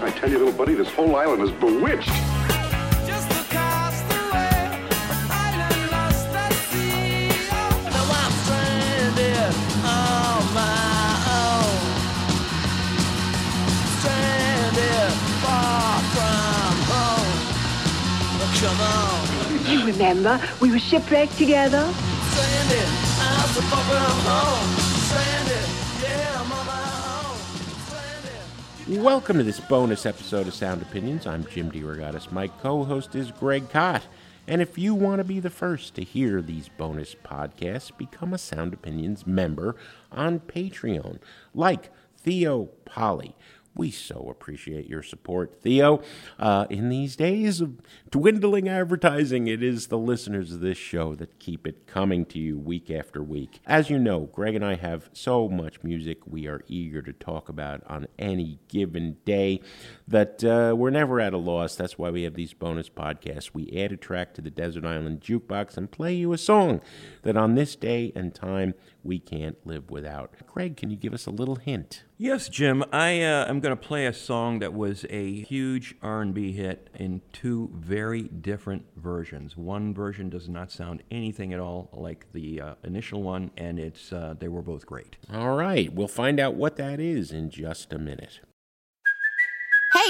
I tell you, little buddy, this whole island is bewitched. Just a castaway, island lost at sea. Now I'm stranded on my own. Stranded far from home. But come on. You remember, we were shipwrecked together. Stranded, I'm so far from home. Stranded. Welcome to this bonus episode of Sound Opinions. I'm Jim DeRogatis. My co-host is Greg Kot. And if you want to be the first to hear these bonus podcasts, become a Sound Opinions member on Patreon, like Theo Polly. We so appreciate your support, Theo. In these days of dwindling advertising, it is the listeners of this show that keep it coming to you week after week. As you know, Greg and I have so much music we are eager to talk about on any given day that we're never at a loss. That's why we have these bonus podcasts. We add a track to the Desert Island Jukebox and play you a song that on this day and time we can't live without. Greg, can you give us a little hint? Yes, Jim. I'm going to play a song that was a huge R&B hit in two very different versions. One version does not sound anything at all like the initial one, and they were both great. All right. We'll find out what that is in just a minute. Hey,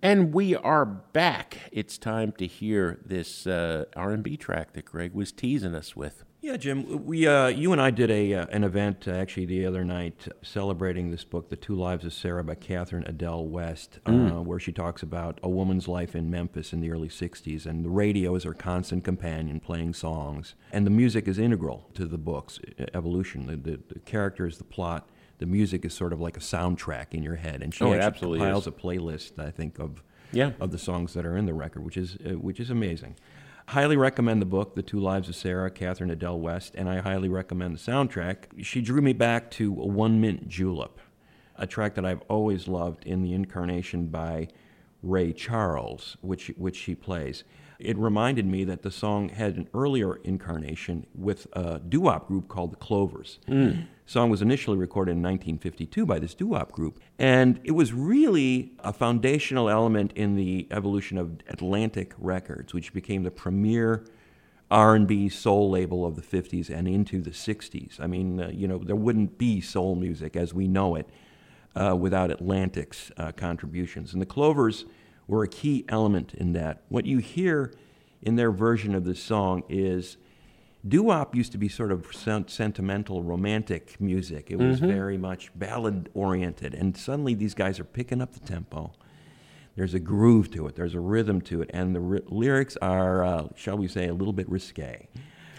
And we are back. It's time to hear this R&B track that Greg was teasing us with. Yeah, Jim, we you and I did an event actually the other night celebrating this book, The Two Lives of Sara by Catherine Adele West, where she talks about a woman's life in Memphis in the early 60s, and the radio is her constant companion playing songs. And the music is integral to the book's evolution. The characters, the plot. The music is sort of like a soundtrack in your head, and she actually compiles a playlist, I think, of the songs that are in the record, which is amazing. Highly recommend the book, The Two Lives of Sara, Catherine Adele West, and I highly recommend the soundtrack. She drew me back to One Mint Julep, a track that I've always loved in the incarnation by Ray Charles, which she plays. It reminded me that the song had an earlier incarnation with a doo-wop group called the Clovers. Mm. The song was initially recorded in 1952 by this doo-wop group, and it was really a foundational element in the evolution of Atlantic Records, which became the premier R&B soul label of the 50s and into the 60s. I mean, there wouldn't be soul music as we know it without Atlantic's contributions. And the Clovers were a key element in that. What you hear in their version of this song is doo-wop used to be sort of sentimental, romantic music. It was very much ballad-oriented, and suddenly these guys are picking up the tempo. There's a groove to it. There's a rhythm to it, and the lyrics are, shall we say, a little bit risque.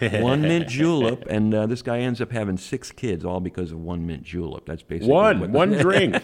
One mint julep, and this guy ends up having 6 kids, all because of one mint julep. That's basically one drink.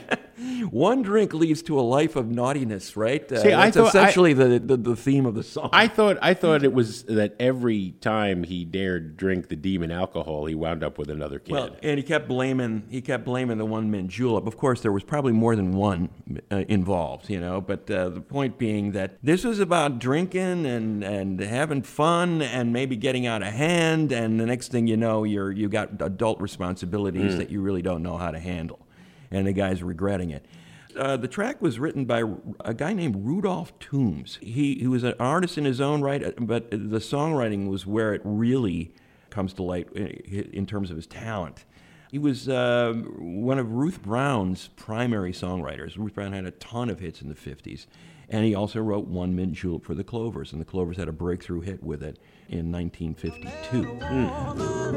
One drink leads to a life of naughtiness, right? That's essentially the theme of the song. I thought it was that every time he dared drink the demon alcohol, he wound up with another kid. Well, and he kept blaming the one mint julep. Of course, there was probably more than one involved, But the point being that this was about drinking and having fun and maybe getting out of hand. And the next thing you know, you got adult responsibilities that you really don't know how to handle. And the guy's regretting it. The track was written by a guy named Rudolph Toombs. He was an artist in his own right, but the songwriting was where it really comes to light in terms of his talent. He was one of Ruth Brown's primary songwriters. Ruth Brown had a ton of hits in the 50s. And he also wrote One Mint Julep for the Clovers, and the Clovers had a breakthrough hit with it in 1952.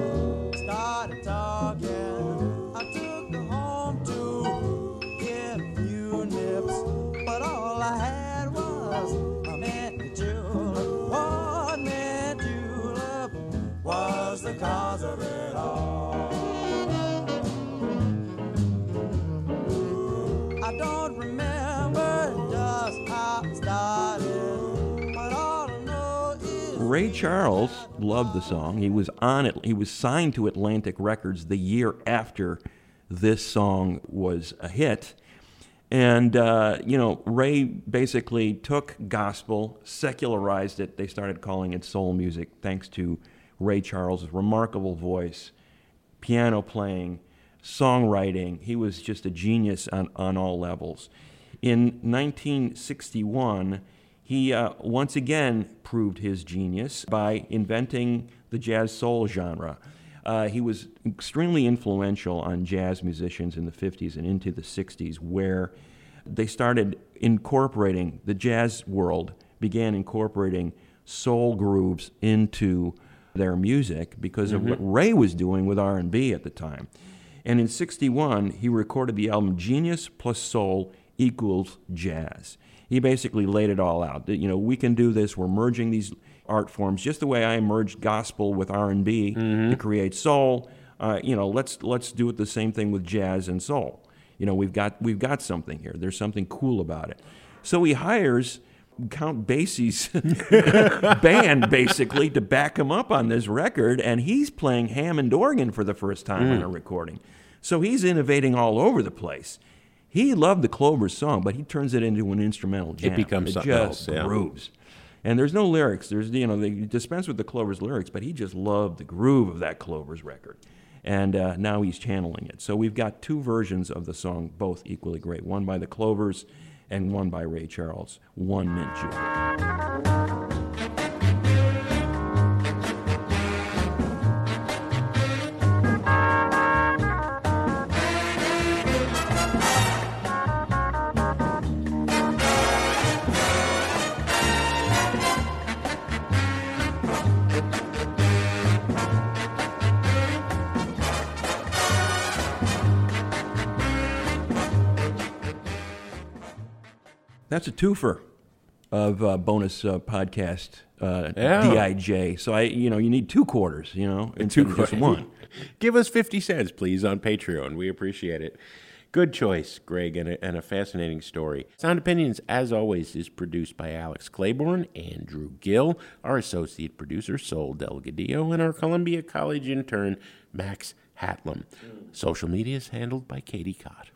Ray Charles loved the song. He was on it. He was signed to Atlantic Records the year after this song was a hit. And, Ray basically took gospel, secularized it. They started calling it soul music, thanks to Ray Charles' remarkable voice, piano playing, songwriting. He was just a genius on all levels. In 1961, he once again proved his genius by inventing the jazz soul genre. He was extremely influential on jazz musicians in the 50s and into the 60s, where they started incorporating, the jazz world began incorporating soul grooves into their music because of what Ray was doing with R&B at the time. And in 61, he recorded the album Genius Plus Soul Equals Jazz. He basically laid it all out. We can do this. We're merging these art forms just the way I merged gospel with R&B to create soul. Let's do it the same thing with jazz and soul. We've got something here. There's something cool about it. So he hires Count Basie's band basically to back him up on this record, and he's playing Hammond organ for the first time on a recording. So he's innovating all over the place. He loved the Clovers song, but he turns it into an instrumental jam. It becomes something else. It just grooves. And there's no lyrics. There's they dispense with the Clovers lyrics, but he just loved the groove of that Clovers record. And now he's channeling it. So we've got two versions of the song, both equally great. One by the Clovers and one by Ray Charles. One Mint Julep. That's a twofer of bonus podcast DIJ. So you need two quarters, instead of just one. Give us 50 cents, please, on Patreon. We appreciate it. Good choice, Greg, and a fascinating story. Sound Opinions, as always, is produced by Alex Claiborne, Andrew Gill, our associate producer, Sol Delgadillo, and our Columbia College intern, Max Hatlam. Social media is handled by Katie Cott.